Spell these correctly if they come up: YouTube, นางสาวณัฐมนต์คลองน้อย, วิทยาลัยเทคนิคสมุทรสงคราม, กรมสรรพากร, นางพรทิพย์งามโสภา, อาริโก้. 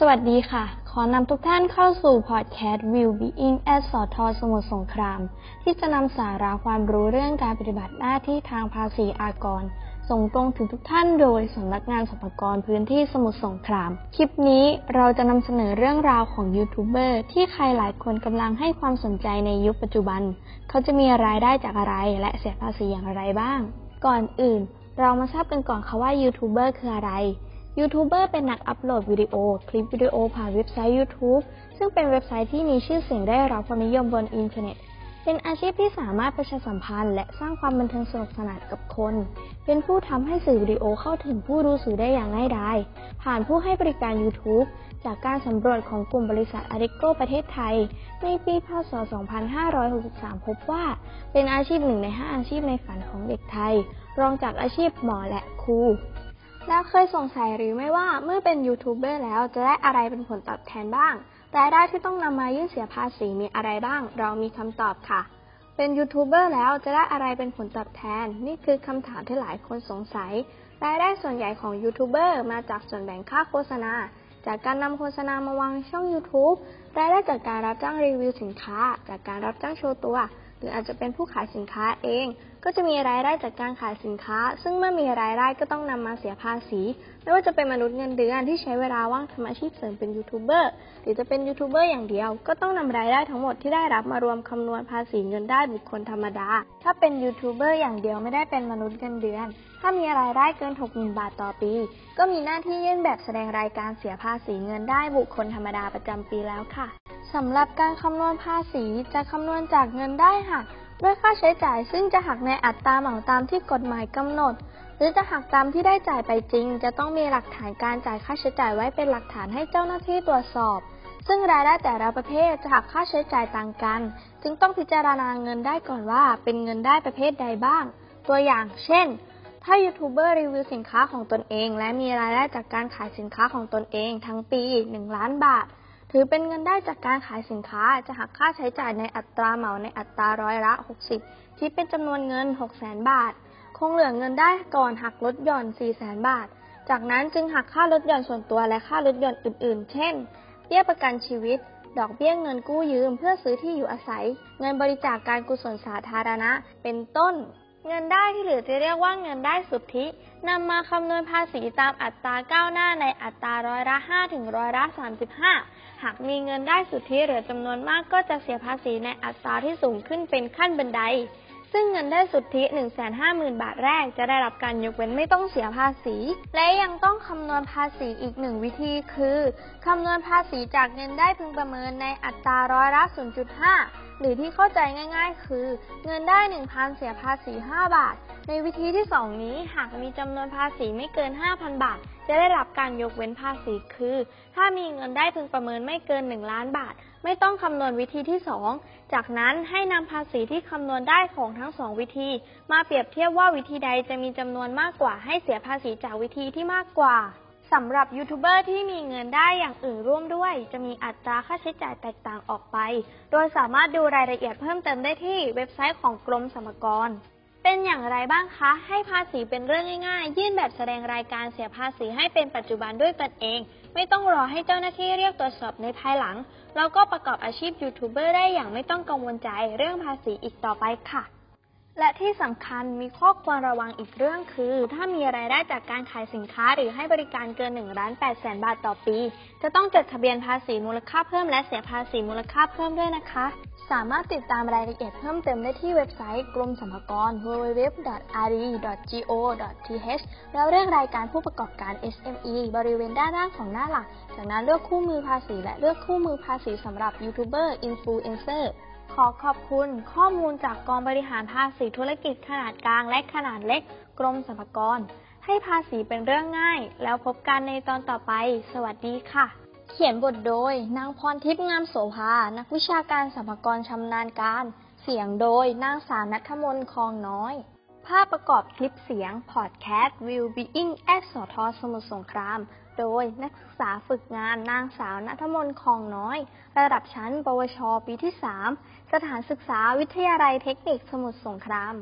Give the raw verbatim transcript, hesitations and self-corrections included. สวัสดีค่ะขอนำทุกท่านเข้าสู่พอดแคสต์ Will Being at สธ.สมุทรสงครามที่จะนำสาระความรู้เรื่องการปฏิบัติหน้าที่ทางภาษีอากรส่งตรงถึงทุกท่านโดยสำนักงานสรรพากรพื้นที่สมุทรสงครามคลิปนี้เราจะนำเสนอเรื่องราวของยูทูบเบอร์ที่ใครหลายคนกำลังให้ความสนใจในยุคปัจจุบันเขาจะมีรายได้จากอะไรและเสียภาษีอย่างไรบ้างก่อนอื่นเรามาทราบกันก่อนค่ะว่ายูทูบเบอร์คืออะไรยูทูบเบอร์เป็นนักอัปโหลดวิดีโอคลิปวิดีโอผ่านเว็บไซต์ YouTube ซึ่งเป็นเว็บไซต์ที่มีชื่อเสียงได้รับความนิยมบนอินเทอร์เน็ตเป็นอาชีพที่สามารถประชาสัมพันธ์และสร้างความบันเทิงสนุกสนานกับคนเป็นผู้ทำให้สื่อวิดีโอเข้าถึงผู้ดูสื่อได้อย่างง่ายดายผ่านผู้ให้บริการ YouTube จากการสำรวจของกลุ่มบริษัทอาริโก้ประเทศไทยในปีพ.ศ. สองพันห้าร้อยหกสิบสามพบว่าเป็นอาชีพหนึ่งในห้าอาชีพในฝันของเด็กไทยรองจากอาชีพหมอและครูแล้วเคยสงสัยหรือไม่ว่าเมื่อเป็นยูทูบเบอร์แล้วจะได้อะไรเป็นผลตอบแทนบ้างรายได้ที่ต้องนำมายื่นเสียภาษีมีอะไรบ้างเรามีคำตอบค่ะเป็นยูทูบเบอร์แล้วจะได้อะไรเป็นผลตอบแทนนี่คือคำถามที่หลายคนสงสัยรายได้ส่วนใหญ่ของยูทูบเบอร์มาจากส่วนแบ่งค่าโฆษณาจากการนำโฆษณามาวางช่อง YouTube รายได้จากการรับจ้างรีวิวสินค้าจากการรับจ้างโชว์ตัวหรืออาจจะเป็นผู้ขายสินค้าเองก็จะมีรายได้จากการขายสินค้าซึ่งเมื่อมีรายได้ก็ต้องนำมาเสียภาษีไม่ว่าจะเป็นมนุษย์เงินเดือนที่ใช้เวลาว่างทำอาชีพเสริมเป็นยูทูบเบอร์หรือจะเป็นยูทูบเบอร์อย่างเดียวก็ต้องนำรายได้ทั้งหมดที่ได้รับมารวมคำนวณภาษีเงินได้บุคคลธรรมดาถ้าเป็นยูทูบเบอร์อย่างเดียวไม่ได้เป็นมนุษย์เงินเดือนถ้ามีรายได้เกิน หกหมื่น บาทต่อปีก็มีหน้าที่ยื่นแบบแสดงรายการเสียภาษีเงินได้บุคคลธรรมดาประจำปีแล้วค่ะสำหรับการคำนวณภาษีจะคำนวณจากเงินได้หักด้วยค่าใช้จ่ายซึ่งจะหักในอัตราเหมาตามที่กฎหมายกำหนดหรือจะหักตามที่ได้จ่ายไปจริงจะต้องมีหลักฐานการจ่ายค่าใช้จ่ายไว้เป็นหลักฐานให้เจ้าหน้าที่ตรวจสอบซึ่งรายได้แต่ละประเภทจะหักค่าใช้จ่ายต่างกันจึงต้องพิจารณาเงินได้ก่อนว่าเป็นเงินได้ประเภทใดบ้างตัวอย่างเช่นถ้ายูทูบเบอร์รีวิวสินค้าของตนเองและมีรายได้จากการขายสินค้าของตนเองทั้งปีหนึ่งล้านบาทถือเป็นเงินได้จากการขายสินค้าจะหักค่าใช้จ่ายในอัตราเหมาในอัตราร้อยละหกสิบคิดเป็นจำนวนเงิน หกแสน บาทคงเหลือเงินได้ก่อนหักลดหย่อน สี่แสน บาทจากนั้นจึงหักค่าลดหย่อนส่วนตัวและค่าลดหย่อนอื่นๆเช่นเบี้ยประกันชีวิตดอกเบี้ยเงินกู้ยืมเพื่อซื้อที่อยู่อาศัยเงินบริจาคการกุศลสาธารณะเป็นต้นเงินได้ที่เหลือจะเรียกว่าเงินได้สุทธินำมาคำนวณภาษีตามอัตราก้าวหน้าในอัตราร้อยละห้าถึงร้อยละสามสิบห้าหากมีเงินได้สุทธิเหลือจำนวนมากก็จะเสียภาษีในอัตราที่สูงขึ้นเป็นขั้นบันไดซึ่งเงินได้สุทธิ หนึ่งแสนห้าหมื่น บาทแรกจะได้รับการยกเว้นไม่ต้องเสียภาษีและยังต้องคำนวณภาษีอีกหนึ่งวิธีคือคำนวณภาษีจากเงินได้พึงประเมินในอัตราร้อยละ ศูนย์จุดห้าหรือที่เข้าใจง่ายๆคือเงินได้ หนึ่งพัน เสียภาษี ห้า บาทในวิธีที่สองนี้หากมีจำนวนภาษีไม่เกิน ห้าพัน บาทจะได้รับการยกเว้นภาษีคือถ้ามีเงินได้พึงประเมินไม่เกินหนึ่งล้านบาทไม่ต้องคำนวณวิธีที่สองจากนั้นให้นำภาษีที่คำนวณได้ของทั้งสองวิธีมาเปรียบเทียบว่าวิธีใดจะมีจำนวนมากกว่าให้เสียภาษีจากวิธีที่มากกว่าสำหรับยูทูบเบอร์ที่มีเงินได้อย่างอื่นร่วมด้วยจะมีอัตราค่าใช้จ่ายแตกต่างออกไปโดยสามารถดูรายละเอียดเพิ่มเติมได้ที่เว็บไซต์ของกรมสรรพากรเป็นอย่างไรบ้างคะให้ภาษีเป็นเรื่องง่ายๆยื่นแบบแสดงรายการเสียภาษีให้เป็นปัจจุบันด้วยตนเองไม่ต้องรอให้เจ้าหน้าที่เรียกตรวจสอบในภายหลังเราก็ประกอบอาชีพยูทูบเบอร์ได้อย่างไม่ต้องกังวลใจเรื่องภาษีอีกต่อไปค่ะและที่สำคัญมีข้อควรระวังอีกเรื่องคือถ้ามีรายได้จากการขายสินค้าหรือให้บริการเกิน หนึ่งล้านแปดแสน บาทต่อปีจะต้องจดทะเบียนภาษีมูลค่าเพิ่มและเสียภาษีมูลค่าเพิ่มด้วยนะคะสามารถติดตามรายละเอียดเพิ่มเติมได้ที่เว็บไซต์กรมสรรพากร ดับเบิลยู ดับเบิลยู ดับเบิลยู ดอท อาร์ อี ดอท จี โอ ดอท ที เอช แล้วเลือกรายการผู้ประกอบการ เอส เอ็ม อี บริเวณด้านล่างของหน้าหลักจากนั้นเลือกคู่มือภาษีและเลือกคู่มือภาษีสำหรับยูทูบเบอร์อินฟลูเอนเซอร์ขอขอบคุณข้อมูลจากกองบริหารภาษีธุรกิจขนาดกลางและขนาดเล็กกรมสรรพากรให้ภาษีเป็นเรื่องง่ายแล้วพบกันในตอนต่อไปสวัสดีค่ะเขียนบทโดยนางพรทิพย์งามโสภานักวิชาการสรรพากรชำนาญการเสียงโดยนางสาวณัฐมนต์คลองน้อยภาพประกอบคลิปเสียงพอดแคสต์ Will Being at สธ.สมุทรสงครามโดยนักศึกษาฝึกงานนางสาวณัฐมนต์คลองน้อยระดับชั้นปวชปีที่สามสถานศึกษาวิทยาลัยเทคนิคสมุทรสงคราม